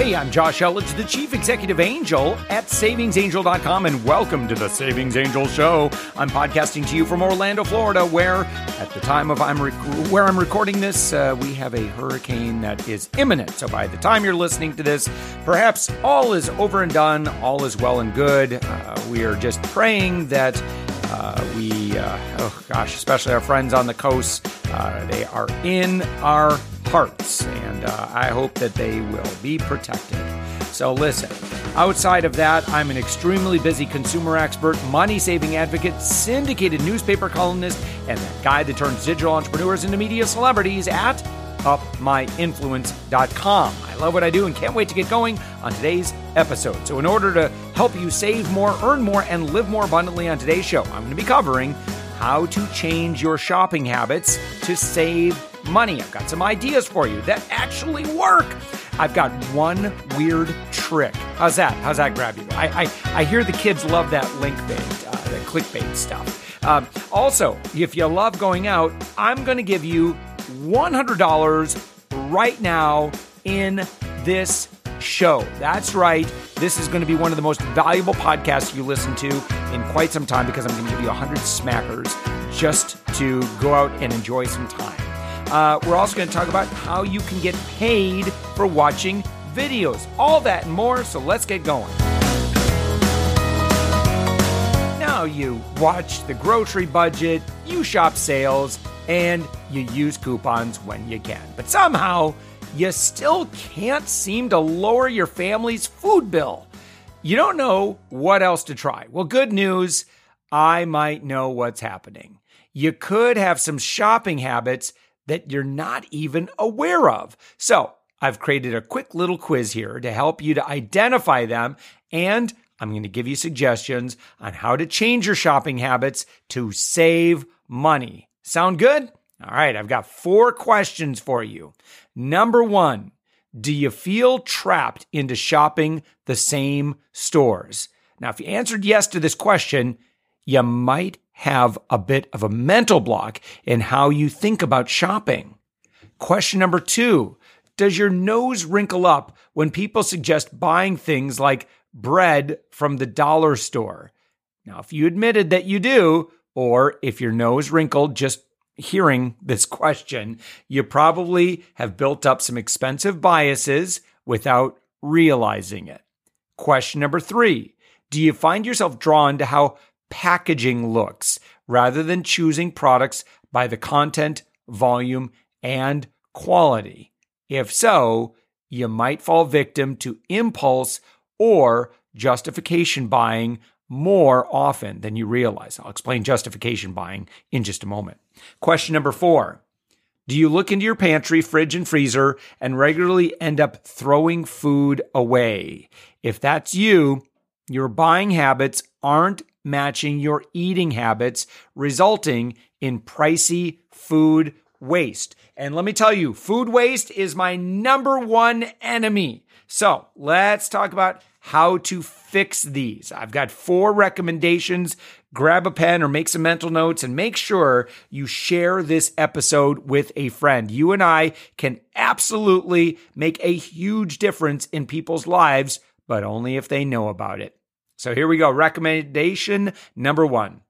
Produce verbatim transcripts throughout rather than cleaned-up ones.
Hey, I'm Josh Elledge, the Chief Executive Angel at Savings Angel dot com, and welcome to the Savings Angel Show. I'm podcasting to you from Orlando, Florida, where at the time of I'm rec- where I'm recording this, uh, we have a hurricane that is imminent. So by the time you're listening to this, perhaps all is over and done, all is well and good. Uh, we are just praying that uh, we, uh, oh gosh, especially our friends on the coast, uh, they are in our hearts, and uh, I hope that they will be protected. So listen, outside of that, I'm an extremely busy consumer expert, money-saving advocate, syndicated newspaper columnist, and that guy that turns digital entrepreneurs into media celebrities at Up My Influence dot com. I love what I do and can't wait to get going on today's episode. So in order to help you save more, earn more, and live more abundantly on today's show, I'm going to be covering how to change your shopping habits to save money. I've got some ideas for you that actually work. I've got one weird trick. How's that? How's that grab you? I I, I hear the kids love that link bait, uh, the clickbait stuff. Um, also, if you love going out, I'm going to give you one hundred dollars right now in this show. That's right. This is going to be one of the most valuable podcasts you listen to in quite some time, because I'm going to give you one hundred smackers just to go out and enjoy some time. Uh, we're also going to talk about how you can get paid for watching videos. All that and more, so let's get going. Now you watch the grocery budget, you shop sales, and you use coupons when you can. But somehow, you still can't seem to lower your family's food bill. You don't know what else to try. Well, good news, I might know what's happening. You could have some shopping habits that you're not even aware of. So I've created a quick little quiz here to help you to identify them, and I'm going to give you suggestions on how to change your shopping habits to save money. Sound good? All right, I've got four questions for you. Number one, do you feel trapped into shopping the same stores? Now, if you answered yes to this question, you might have a bit of a mental block in how you think about shopping. Question number two, does your nose wrinkle up when people suggest buying things like bread from the dollar store? Now, if you admitted that you do, or if your nose wrinkled just hearing this question, you probably have built up some expensive biases without realizing it. Question number three, do you find yourself drawn to how packaging looks rather than choosing products by the content, volume, and quality? If so, you might fall victim to impulse or justification buying more often than you realize. I'll explain justification buying in just a moment. Question number four. Do you look into your pantry, fridge, and freezer and regularly end up throwing food away? If that's you, your buying habits aren't matching your eating habits, resulting in pricey food waste. And let me tell you, food waste is my number one enemy. So let's talk about how to fix these. I've got four recommendations. Grab a pen or make some mental notes and make sure you share this episode with a friend. You and I can absolutely make a huge difference in people's lives, but only if they know about it. So here we go. Recommendation number one.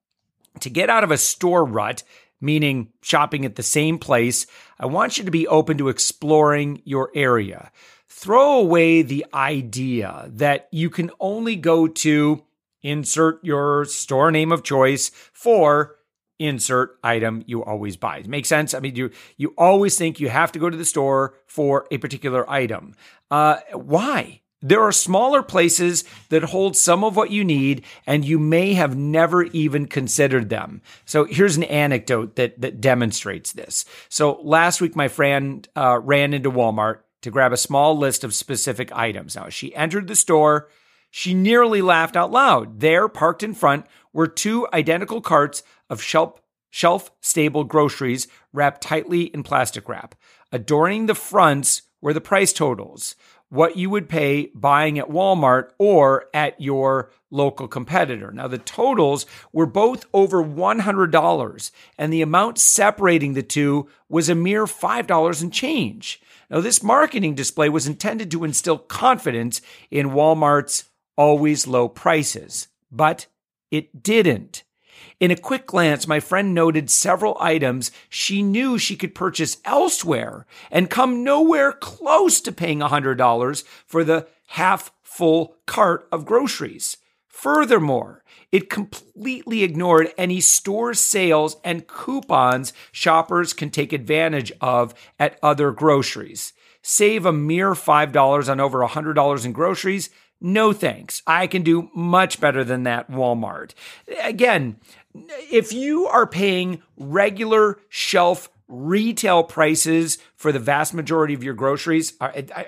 To get out of a store rut, meaning shopping at the same place, I want you to be open to exploring your area. Throw away the idea that you can only go to insert your store name of choice for insert item you always buy. Make sense? I mean, you you always think you have to go to the store for a particular item. Uh, why? There are smaller places that hold some of what you need, and you may have never even considered them. So here's an anecdote that that demonstrates this. So last week, my friend uh, ran into Walmart to grab a small list of specific items. Now, as she entered the store, she nearly laughed out loud. There, parked in front, were two identical carts of shelf, shelf-stable groceries wrapped tightly in plastic wrap. Adorning the fronts were the price totals. what you would pay buying at Walmart or at your local competitor. Now, the totals were both over one hundred dollars, and the amount separating the two was a mere five dollars and change. Now, this marketing display was intended to instill confidence in Walmart's always low prices, but it didn't. In a quick glance, my friend noted several items she knew she could purchase elsewhere and come nowhere close to paying one hundred dollars for the half-full cart of groceries. Furthermore, it completely ignored any store sales and coupons shoppers can take advantage of at other groceries. Save a mere five dollars on over one hundred dollars in groceries? No thanks. I can do much better than that, Walmart. Again, if you are paying regular shelf retail prices for the vast majority of your groceries,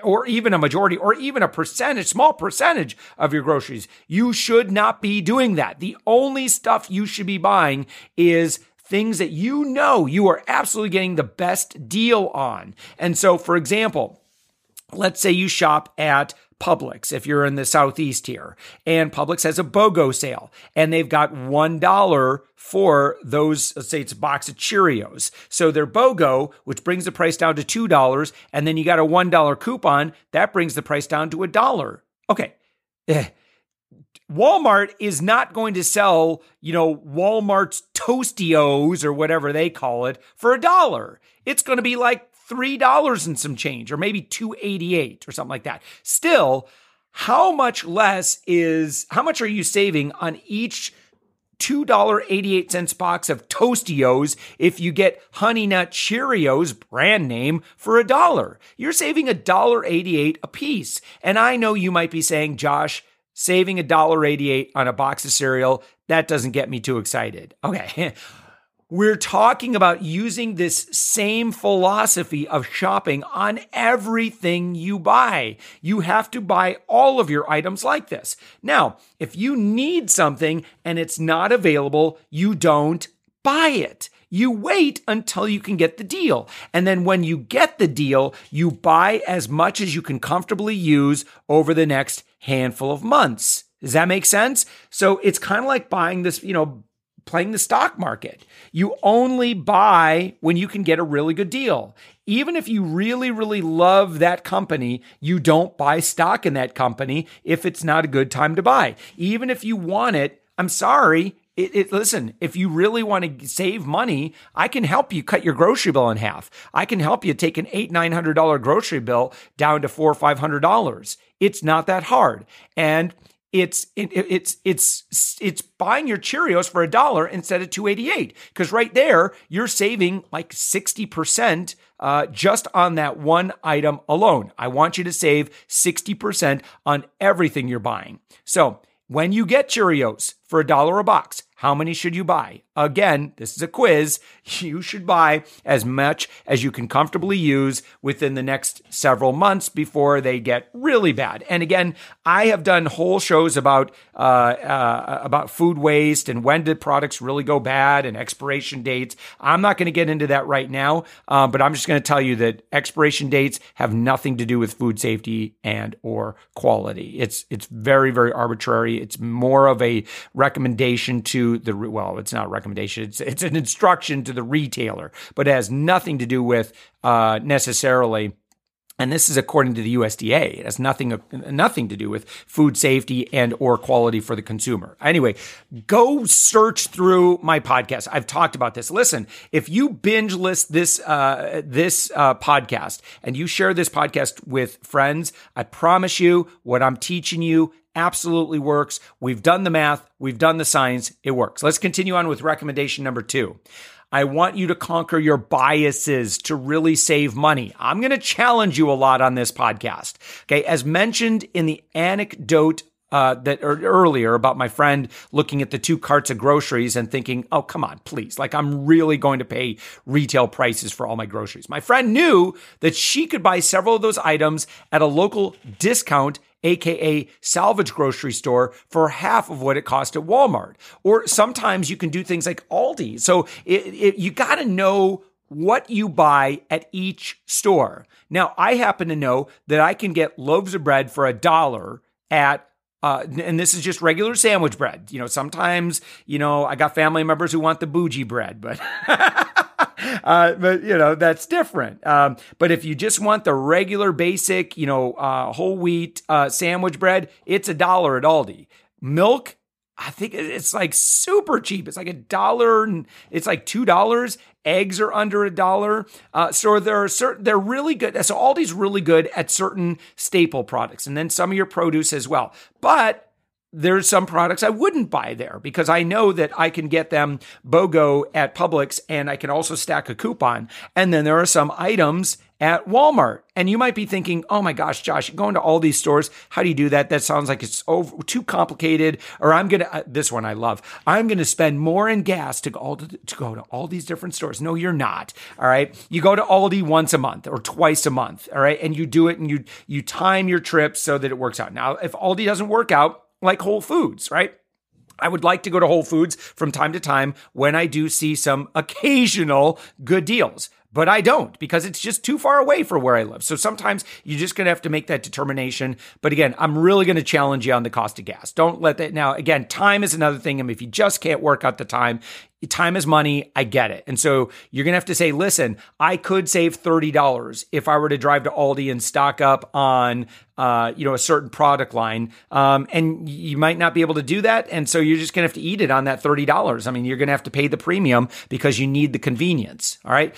or even a majority, or even a percentage, small percentage of your groceries, you should not be doing that. The only stuff you should be buying is things that you know you are absolutely getting the best deal on. And so, for example, let's say you shop at Publix, if you're in the Southeast here, and Publix has a BOGO sale, and they've got one dollar for those, let's say it's a box of Cheerios. So they're BOGO, which brings the price down to two dollars, and then you got a one dollar coupon, that brings the price down to a dollar. Okay. Walmart is not going to sell, you know, Walmart's Toastios or whatever they call it for a dollar. It's going to be like three dollars and some change, or maybe two dollars and eighty-eight cents or something like that. Still, how much less is, how much are you saving on each two dollars and eighty-eight cents box of Toastios if you get Honey Nut Cheerios, brand name, for a dollar? You're saving one dollar and eighty-eight cents a piece. And I know you might be saying, Josh, saving one dollar and eighty-eight cents on a box of cereal, that doesn't get me too excited. Okay. We're talking about using this same philosophy of shopping on everything you buy. You have to buy all of your items like this. Now, if you need something and it's not available, you don't buy it. You wait until you can get the deal. And then when you get the deal, you buy as much as you can comfortably use over the next handful of months. Does that make sense? So it's kind of like buying this, you know, playing the stock market. You only buy when you can get a really good deal. Even if you really, really love that company, you don't buy stock in that company if it's not a good time to buy. Even if you want it, I'm sorry. It, it, listen, if you really want to save money, I can help you cut your grocery bill in half. I can help you take an eight, nine hundred dollar grocery bill down to four or five hundred dollars. It's not that hard. And It's it, it's it's it's buying your Cheerios for a dollar instead of two dollars and eighty-eight cents, because right there you're saving like sixty percent uh, just on that one item alone. I want you to save sixty percent on everything you're buying. So when you get Cheerios for a dollar a box, how many should you buy? Again, this is a quiz. You should buy as much as you can comfortably use within the next several months before they get really bad. And again, I have done whole shows about uh, uh, about food waste and when did products really go bad and expiration dates. I'm not going to get into that right now, uh, but I'm just going to tell you that expiration dates have nothing to do with food safety and or quality. It's it's very, very arbitrary. It's more of a recommendation to the, well, it's not a recommendation. It's, it's an instruction to the retailer, but it has nothing to do with uh, necessarily, and this is according to the U S D A, it has nothing, nothing to do with food safety and or quality for the consumer. Anyway, go search through my podcast. I've talked about this. Listen, if you binge list this, uh, this uh, podcast and you share this podcast with friends, I promise you what I'm teaching you absolutely works. We've done the math. We've done the science. It works. Let's continue on with recommendation number two. I want you to conquer your biases to really save money. I'm going to challenge you a lot on this podcast. Okay. As mentioned in the anecdote Uh, that or earlier about my friend looking at the two carts of groceries and thinking, oh, come on, please. Like, I'm really going to pay retail prices for all my groceries. My friend knew that she could buy several of those items at a local discount, A K A salvage grocery store, for half of what it cost at Walmart. Or sometimes you can do things like Aldi. So it, it, you got to know what you buy at each store. Now, I happen to know that I can get loaves of bread for a dollar at Uh, and this is just regular sandwich bread. You know, sometimes, you know, I got family members who want the bougie bread, but, uh, but you know, that's different. Um, but if you just want the regular basic, you know, uh, whole wheat uh, sandwich bread, it's a dollar at Aldi. Milk, I think it's like super cheap. It's like a dollar and it's like two dollars. Eggs are under a dollar. Uh, so there are certain, they're really good. So Aldi's really good at certain staple products and then some of your produce as well. But there's some products I wouldn't buy there because I know that I can get them BOGO at Publix and I can also stack a coupon. And then there are some items at Walmart. And you might be thinking, oh my gosh, Josh, going to all these stores, how do you do that? That sounds like it's over, too complicated. Or I'm going to, uh, this one I love, I'm going to spend more in gas to go, all to, to go to all these different stores. No, you're not. All right. You go to Aldi once a month or twice a month. All right. And you do it and you, you time your trip so that it works out. Now, if Aldi doesn't work out, like Whole Foods, right? I would like to go to Whole Foods from time to time when I do see some occasional good deals, but I don't because it's just too far away for where I live. So sometimes you're just going to have to make that determination. But again, I'm really going to challenge you on the cost of gas. Don't let that. Now, again, time is another thing. I mean, if you just can't work out the time, time is money. I get it. And so you're going to have to say, listen, I could save thirty dollars if I were to drive to Aldi and stock up on, uh, you know, a certain product line. Um, and you might not be able to do that. And so you're just going to have to eat it on that thirty dollars. I mean, you're going to have to pay the premium because you need the convenience. All right.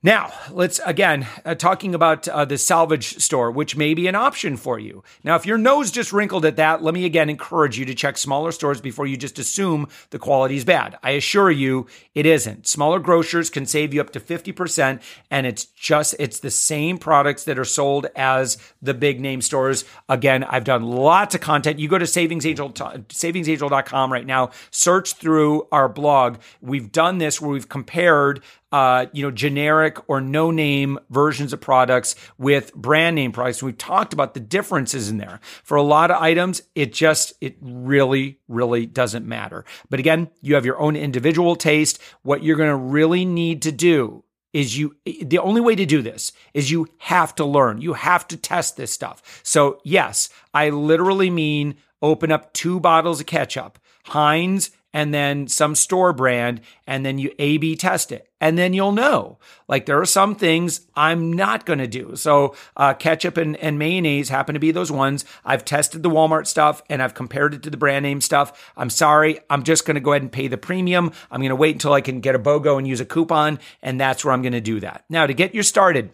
Now, let's, again, uh, talking about uh, the salvage store, which may be an option for you. Now, if your nose just wrinkled at that, let me again encourage you to check smaller stores before you just assume the quality is bad. I assure you, it isn't. Smaller grocers can save you up to fifty percent, and it's just, it's the same products that are sold as the big name stores. Again, I've done lots of content. You go to Savings Angel dot com right now, search through our blog. We've done this where we've compared Uh, you know, generic or no-name versions of products with brand name products. We've talked about the differences in there. For a lot of items, it just, it really, really doesn't matter. But again, you have your own individual taste. What you're going to really need to do is you, the only way to do this is you have to learn. You have to test this stuff. So yes, I literally mean open up two bottles of ketchup, Heinz, and then some store brand, and then you A B test it. And then you'll know, like there are some things I'm not going to do. So uh, ketchup and, and mayonnaise happen to be those ones. I've tested the Walmart stuff and I've compared it to the brand name stuff. I'm sorry. I'm just going to go ahead and pay the premium. I'm going to wait until I can get a BOGO and use a coupon. And that's where I'm going to do that. Now to get you started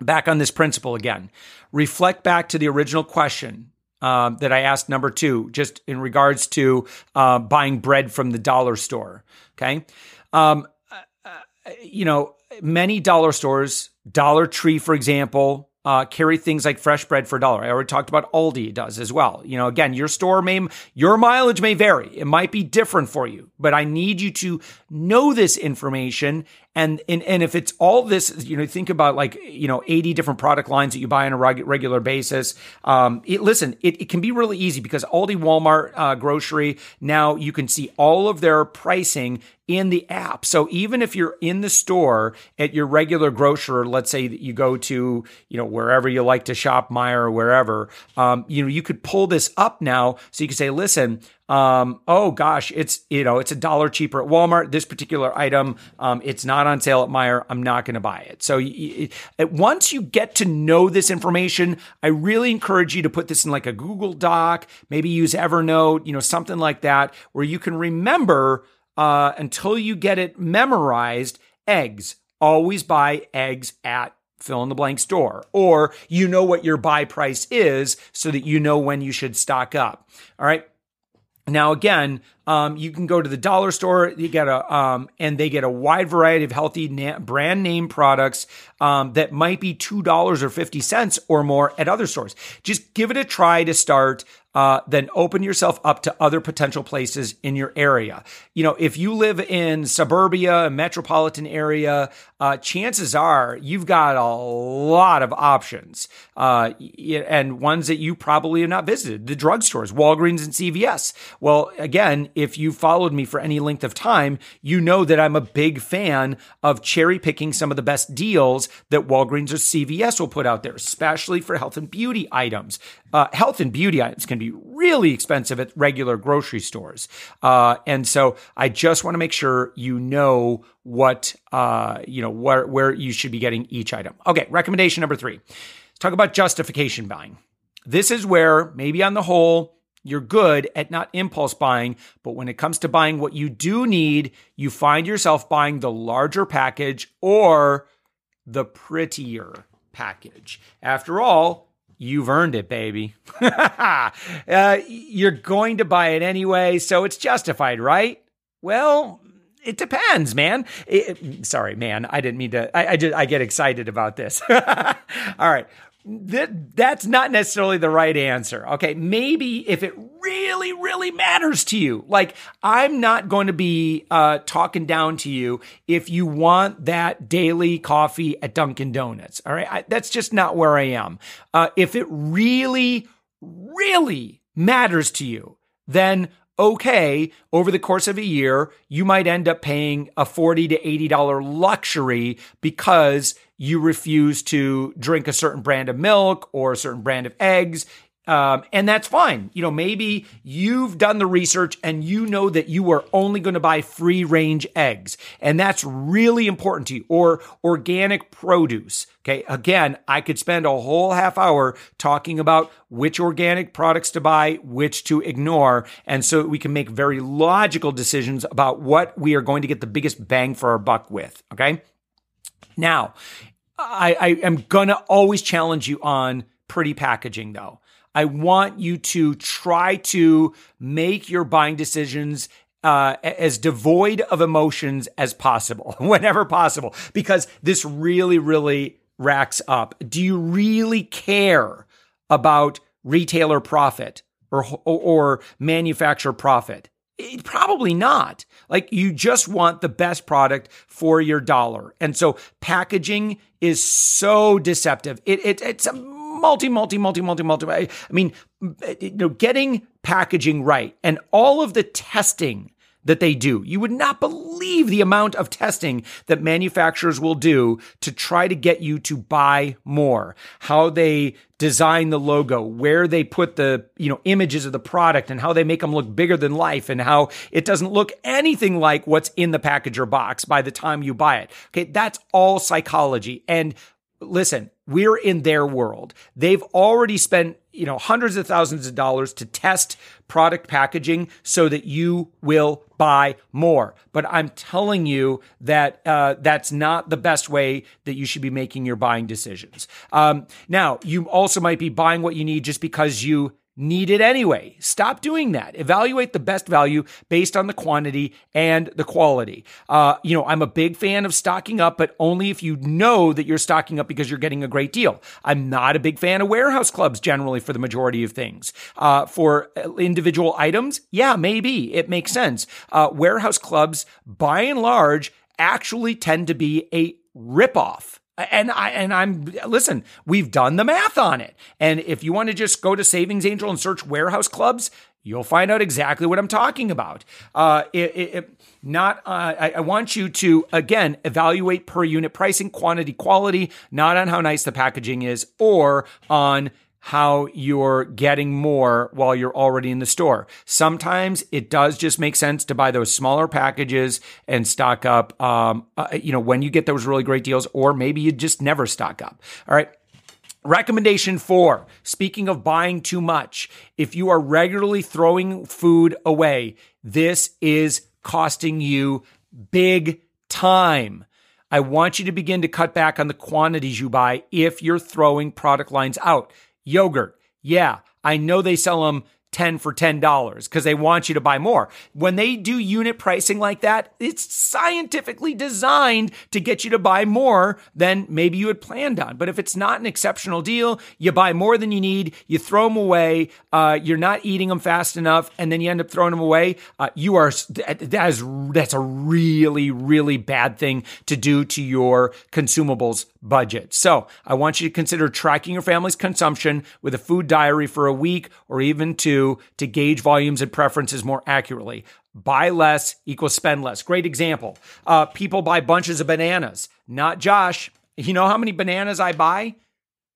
back on this principle again, reflect back to the original question Uh, that I asked number two, just in regards to uh, buying bread from the dollar store, okay? Um, uh, you know, many dollar stores, Dollar Tree, for example, uh, carry things like fresh bread for a dollar. I already talked about Aldi does as well. You know, again, your store may, your mileage may vary. It might be different for you, but I need you to know this information. And, and, and if it's all this, you know, think about like, you know, eighty different product lines that you buy on a regular basis. Um, it, listen, it, it can be really easy because Aldi, Walmart, uh, grocery, now you can see all of their pricing in the app. So even if you're in the store at your regular grocer, let's say that you go to, you know, wherever you like to shop, Meijer or wherever, um, you know, you could pull this up now. So you can say, listen, Um, oh gosh, it's, you know, it's a dollar cheaper at Walmart. This particular item, um, it's not on sale at Meijer. I'm not going to buy it. So you, it, once you get to know this information, I really encourage you to put this in like a Google Doc, maybe use Evernote, you know, something like that, where you can remember, uh, until you get it memorized, eggs, always buy eggs at fill in the blank store, or you know what your buy price is so that you know when you should stock up. All right. Now, again, um, you can go to the dollar store. You get a, um, and they get a wide variety of healthy na- brand name products um, that might be two dollars or fifty cents or more at other stores. Just give it a try to start. Uh, then open yourself up to other potential places in your area. You know, if you live in suburbia, metropolitan area, uh, chances are you've got a lot of options uh, and ones that you probably have not visited. The drugstores, Walgreens and C V S. Well, again, if you followed me for any length of time, you know that I'm a big fan of cherry picking some of the best deals that Walgreens or C V S will put out there, especially for health and beauty items. Uh, health and beauty items can be really expensive at regular grocery stores. Uh, and so I just want to make sure you know what, uh, you know, where, where you should be getting each item. Okay, recommendation number three. Let's talk about justification buying. This is where maybe on the whole, you're good at not impulse buying, but when it comes to buying what you do need, you find yourself buying the larger package or the prettier package. After all, you've earned it, baby. uh, you're going to buy it anyway, so it's justified, right? Well, it depends, man. It, sorry, man. I didn't mean to. I, I, just, I get excited about this. All right. That, that's not necessarily the right answer. Okay. Maybe if it really, really matters to you, like I'm not going to be uh, talking down to you if you want that daily coffee at Dunkin' Donuts. All right. I, that's just not where I am. Uh, if it really, really matters to you, then okay, over the course of a year, you might end up paying a forty to eighty dollars luxury because you refuse to drink a certain brand of milk or a certain brand of eggs. Um, and that's fine. You know, maybe you've done the research and you know that you are only going to buy free range eggs. And that's really important to you, or organic produce. Okay. Again, I could spend a whole half hour talking about which organic products to buy, which to ignore. And so we can make very logical decisions about what we are going to get the biggest bang for our buck with. Okay. Now, I, I am going to always challenge you on pretty packaging though. I want you to try to make your buying decisions uh, as devoid of emotions as possible, whenever possible, because this really, really racks up. Do you really care about retailer profit or, or, or manufacturer profit? It, probably not. Like you just want the best product for your dollar. And so packaging is so deceptive. It, it it's a multi, multi, multi, multi, multi. I mean, you know, getting packaging right and all of the testing that they do. You would not believe the amount of testing that manufacturers will do to try to get you to buy more. How they design the logo, where they put the, you know, images of the product and how they make them look bigger than life and how it doesn't look anything like what's in the package or box by the time you buy it. Okay, that's all psychology. And listen, we're in their world. They've already spent, you know, hundreds of thousands of dollars to test product packaging so that you will buy more. But I'm telling you that uh, that's not the best way that you should be making your buying decisions. Um, now, you also might be buying what you need just because you need it anyway. Stop doing that. Evaluate the best value based on the quantity and the quality. Uh, you know, I'm a big fan of stocking up, but only if you know that you're stocking up because you're getting a great deal. I'm not a big fan of warehouse clubs generally for the majority of things. Uh, for individual items, yeah, maybe. It makes sense. Uh, warehouse clubs, by and large, actually tend to be a ripoff. And I, and I'm, listen, we've done the math on it. And if you want to just go to Savings Angel and search warehouse clubs, you'll find out exactly what I'm talking about. Uh, it, it, not, uh, I, I want you to, again, evaluate per unit pricing, quantity, quality, not on how nice the packaging is or on how you're getting more while you're already in the store. Sometimes it does just make sense to buy those smaller packages and stock up, um, uh, you know, when you get those really great deals, or maybe you just never stock up. All right. Recommendation four, speaking of buying too much, if you are regularly throwing food away, this is costing you big time. I want you to begin to cut back on the quantities you buy if you're throwing product lines out. Yogurt. Yeah, I know they sell them ten for ten dollars because they want you to buy more. When they do unit pricing like that, it's scientifically designed to get you to buy more than maybe you had planned on. But if it's not an exceptional deal, you buy more than you need, you throw them away, uh, you're not eating them fast enough, and then you end up throwing them away. Uh, you are that is that's a really, really bad thing to do to your consumables budget. So I want you to consider tracking your family's consumption with a food diary for a week or even two to gauge volumes and preferences more accurately. Buy less equals spend less. Great example. Uh, people buy bunches of bananas. Not Josh. You know how many bananas I buy?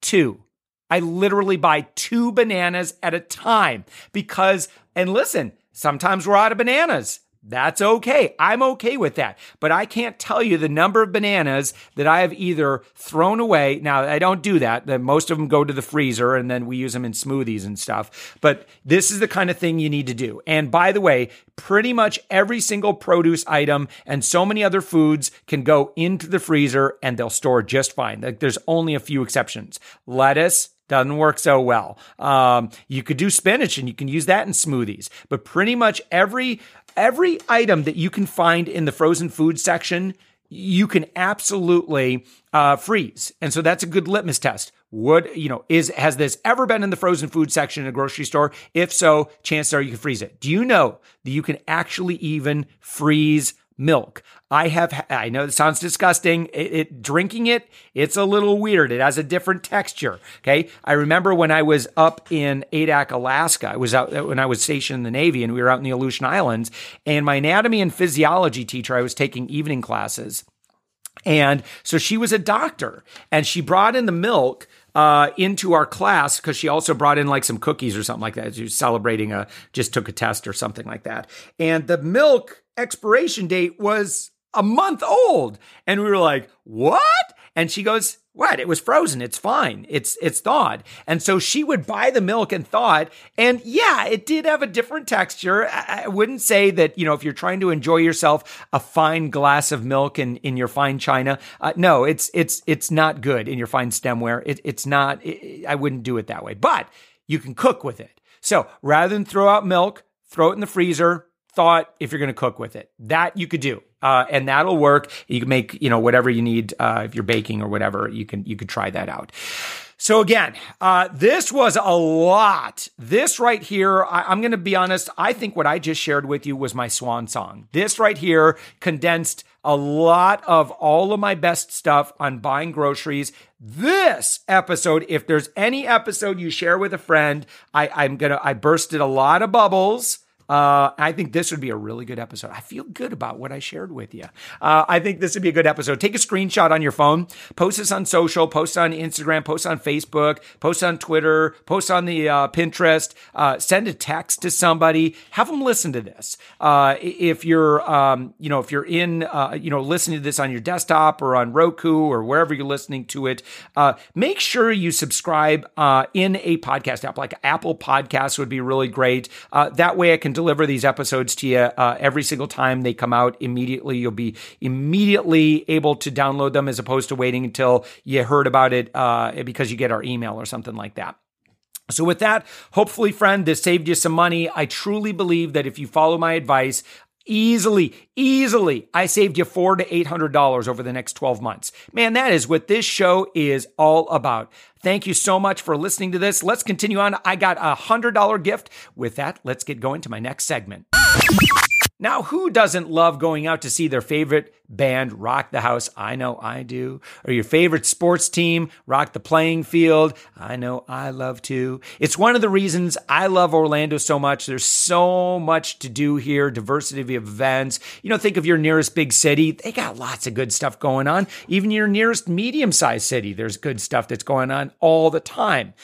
Two. I literally buy two bananas at a time because, and listen, sometimes we're out of bananas. That's okay. I'm okay with that. But I can't tell you the number of bananas that I have either thrown away. Now, I don't do that. That most of them go to the freezer and then we use them in smoothies and stuff. But this is the kind of thing you need to do. And by the way, pretty much every single produce item and so many other foods can go into the freezer and they'll store just fine. Like, there's only a few exceptions. Lettuce doesn't work so well. Um, you could do spinach and you can use that in smoothies. But pretty much every every item that you can find in the frozen food section, you can absolutely uh, freeze. And so that's a good litmus test. Would, you know, is has this ever been in the frozen food section in a grocery store? If so, chances are you can freeze it. Do you know that you can actually even freeze milk? I have, I know it sounds disgusting. It, it drinking it, it's a little weird. It has a different texture. Okay. I remember when I was up in Adak, Alaska, I was out when I was stationed in the Navy and we were out in the Aleutian Islands, and my anatomy and physiology teacher, I was taking evening classes. And so she was a doctor and she brought in the milk Uh, into our class because she also brought in like some cookies or something like that. She was celebrating a, just took a test or something like that. And the milk expiration date was a month old. And we were like, what? And she goes, what? It was frozen. It's fine. It's, it's thawed. And so she would buy the milk and thaw it. And yeah, it did have a different texture. I, I wouldn't say that, you know, if you're trying to enjoy yourself a fine glass of milk in, in your fine china, uh, no, it's, it's, it's not good in your fine stemware. It, it's not, it, I wouldn't do it that way, but you can cook with it. So rather than throw out milk, throw it in the freezer, thaw it if you're going to cook with it. That you could do. Uh, and that'll work. You can make, you know, whatever you need. Uh, if you're baking or whatever, you can, you could try that out. So again, uh, this was a lot. This right here, I, I'm going to be honest. I think what I just shared with you was my swan song. This right here condensed a lot of all of my best stuff on buying groceries. This episode, if there's any episode you share with a friend, I, I'm going to, I bursted a lot of bubbles. Uh, I think this would be a really good episode. I feel good about what I shared with you. Uh, I think this would be a good episode. Take a screenshot on your phone, post this on social, post on Instagram, post on Facebook, post on Twitter, post on the uh, Pinterest, uh, send a text to somebody, have them listen to this. Uh, if you're, um, you know, if you're in, uh, you know, listening to this on your desktop or on Roku or wherever you're listening to it, uh, make sure you subscribe uh, in a podcast app, like Apple Podcasts would be really great. Uh, that way I can deliver these episodes to you uh, every single time they come out immediately. You'll be immediately able to download them as opposed to waiting until you heard about it uh, because you get our email or something like that. So with that, hopefully, friend, this saved you some money. I truly believe that if you follow my advice, Easily, easily, I saved you four to eight hundred dollars over the next twelve months. Man, that is what this show is all about. Thank you so much for listening to this. Let's continue on. I got a hundred dollar gift. With that, let's get going to my next segment. Now, who doesn't love going out to see their favorite band rock the house? I know I do. Or your favorite sports team rock the playing field? I know I love to. It's one of the reasons I love Orlando so much. There's so much to do here, diversity of events. You know, think of your nearest big city. They got lots of good stuff going on. Even your nearest medium-sized city, there's good stuff that's going on all the time.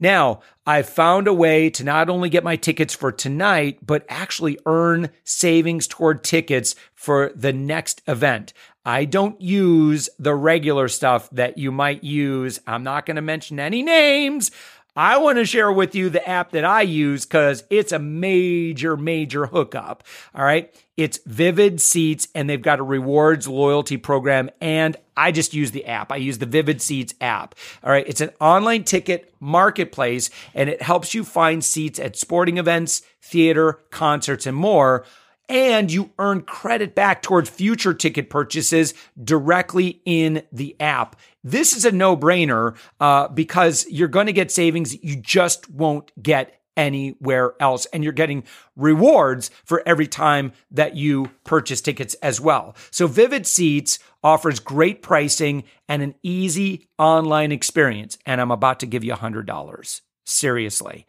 Now, I've found a way to not only get my tickets for tonight, but actually earn savings toward tickets for the next event. I don't use the regular stuff that you might use. I'm not going to mention any names. I want to share with you the app that I use because it's a major, major hookup. All right. It's Vivid Seats, and they've got a rewards loyalty program, and I just use the app. I use the Vivid Seats app. All right. It's an online ticket marketplace, and it helps you find seats at sporting events, theater, concerts, and more. And you earn credit back towards future ticket purchases directly in the app. This is a no-brainer uh, because you're going to get savings you just won't get anywhere else. And you're getting rewards for every time that you purchase tickets as well. So Vivid Seats offers great pricing and an easy online experience. And I'm about to give you one hundred dollars. Seriously.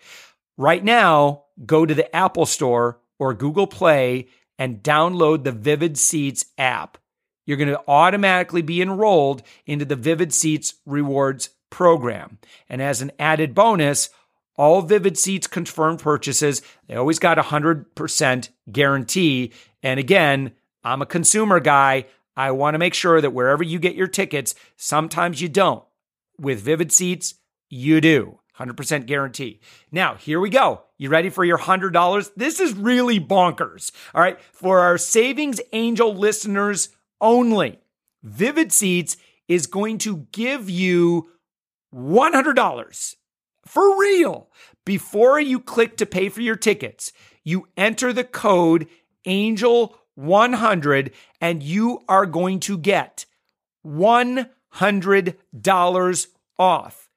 Right now, go to the Apple Store or Google Play and download the Vivid Seats app. You're going to automatically be enrolled into the Vivid Seats Rewards program. And as an added bonus, all Vivid Seats confirmed purchases, they always got a one hundred percent guarantee. And again, I'm a consumer guy. I want to make sure that wherever you get your tickets, sometimes you don't. With Vivid Seats, you do. one hundred percent guarantee. Now, here we go. You ready for your one hundred dollars? This is really bonkers. All right. For our Savings Angel listeners only, Vivid Seats is going to give you one hundred dollars for real. Before you click to pay for your tickets, you enter the code angel one hundred and you are going to get one hundred dollars off.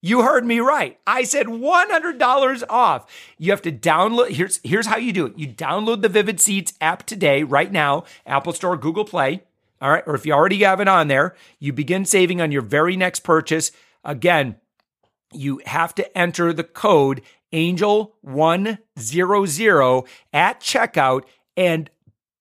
You heard me right. I said one hundred dollars off. You have to download. Here's, here's how you do it. You download the Vivid Seats app today, right now, Apple Store, Google Play. All right. Or if you already have it on there, you begin saving on your very next purchase. Again, you have to enter the code angel one hundred at checkout and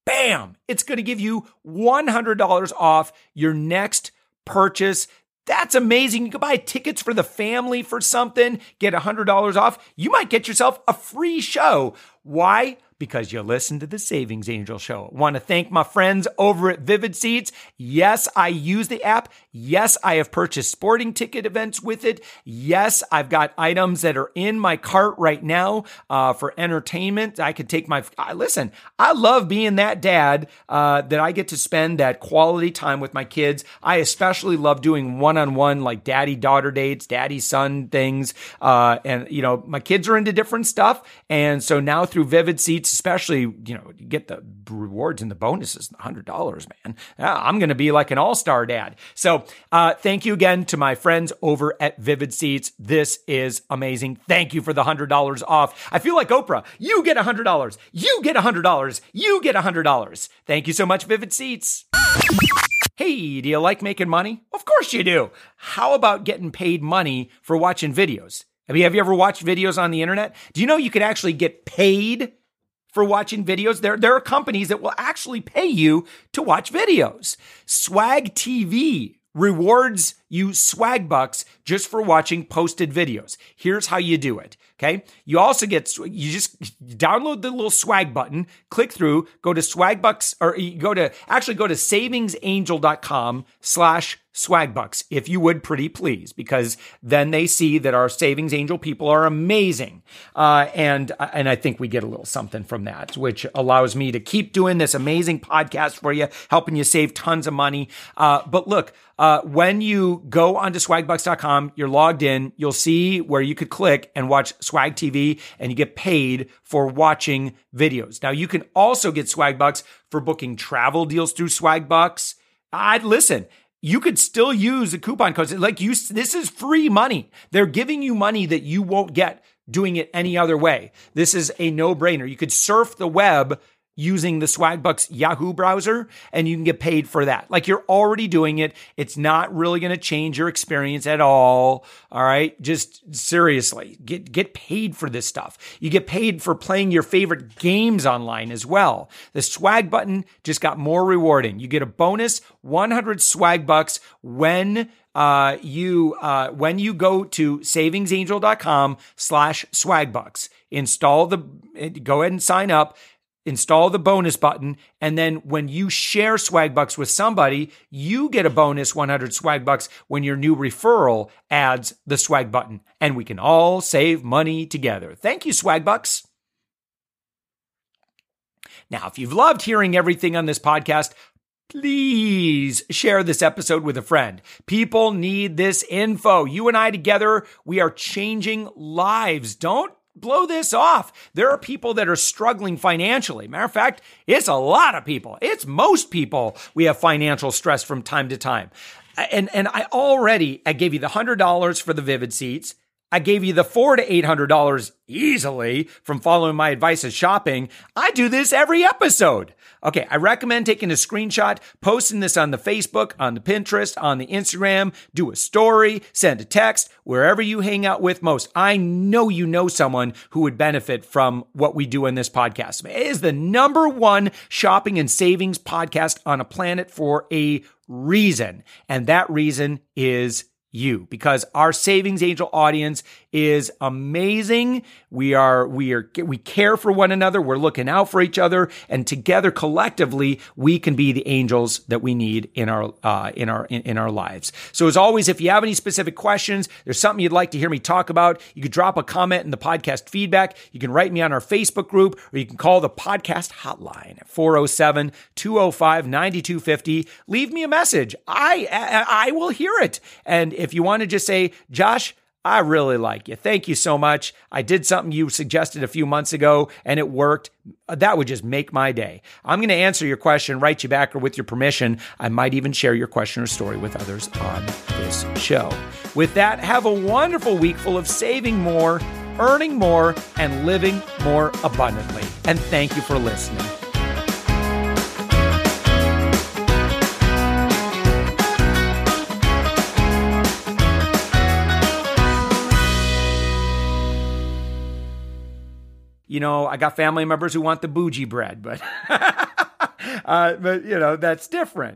bam, it's going to give you one hundred dollars off your next purchase. That's amazing. You can buy tickets for the family for something, get one hundred dollars off. You might get yourself a free show. Why? Because you listen to the Savings Angel Show. I want to thank my friends over at Vivid Seats. Yes, I use the app. Yes, I have purchased sporting ticket events with it. Yes, I've got items that are in my cart right now uh, for entertainment. I could take my, I, listen, I love being that dad uh, that I get to spend that quality time with my kids. I especially love doing one-on-one like daddy-daughter dates, daddy-son things. Uh, and, you know, my kids are into different stuff. And so now through Vivid Seats, especially, you know, you get the rewards and the bonuses, one hundred dollars, man. I'm going to be like an all-star dad. So uh, thank you again to my friends over at Vivid Seats. This is amazing. Thank you for the one hundred dollars off. I feel like Oprah. You get one hundred dollars. You get one hundred dollars. You get one hundred dollars. Thank you so much, Vivid Seats. Hey, do you like making money? Of course you do. How about getting paid money for watching videos? I mean, have you ever watched videos on the internet? Do you know you could actually get paid for watching videos? There, there are companies that will actually pay you to watch videos. Swag T V rewards you Swagbucks just for watching posted videos. Here's how you do it, okay? You also get, you just download the little swag button, click through, go to Swagbucks, or you go to, actually go to Savings Angel dot com slash Swagbucks, if you would, pretty please, because then they see that our Savings Angel people are amazing. Uh, and, and I think we get a little something from that, which allows me to keep doing this amazing podcast for you, helping you save tons of money. Uh, but look, uh, when you go onto swagbucks dot com, you're logged in, you'll see where you could click and watch Swag T V, and you get paid for watching videos. Now, you can also get Swagbucks for booking travel deals through Swagbucks. I'd listen. You could still use the coupon codes. Like you, this is free money. They're giving you money that you won't get doing it any other way. This is a no-brainer. You could surf the web using the Swagbucks Yahoo browser, and you can get paid for that. Like you're already doing it. It's not really going to change your experience at all. All right. Just seriously, get, get paid for this stuff. You get paid for playing your favorite games online as well. The swag button just got more rewarding. You get a bonus one hundred Swagbucks when uh, you, uh, when you go to savings angel dot com slash Swagbucks, install the, go ahead and sign up, install the bonus button, and then when you share Swagbucks with somebody, you get a bonus one hundred Swagbucks when your new referral adds the swag button, and we can all save money together. Thank you, Swagbucks. Now, if you've loved hearing everything on this podcast, please share this episode with a friend. People need this info. You and I together, we are changing lives. Don't blow this off. There are people that are struggling financially. Matter of fact, it's a lot of people. It's most people. We have financial stress from time to time. And, and I already, I gave you the one hundred dollars for the Vivid Seats. I gave you the four hundred to eight hundred dollars easily from following my advice of shopping. I do this every episode. Okay, I recommend taking a screenshot, posting this on the Facebook, on the Pinterest, on the Instagram, do a story, send a text, wherever you hang out with most. I know you know someone who would benefit from what we do in this podcast. It is the number one shopping and savings podcast on a planet for a reason, and that reason is you, because our Savings Angel audience is amazing. We are, we are, we care for one another. We're looking out for each other, and together, collectively, we can be the angels that we need in our, uh, in our, in, in our lives. So, as always, if you have any specific questions, there's something you'd like to hear me talk about, you could drop a comment in the podcast feedback. You can write me on our Facebook group, or you can call the podcast hotline at four oh seven, two oh five, nine two five oh. Leave me a message. I, I, I will hear it. And if If you want to just say, Josh, I really like you. Thank you so much. I did something you suggested a few months ago and it worked. That would just make my day. I'm going to answer your question, write you back, or with your permission, I might even share your question or story with others on this show. With that, have a wonderful week full of saving more, earning more, and living more abundantly. And thank you for listening. You know, I got family members who want the bougie bread, but, uh, but you know, that's different.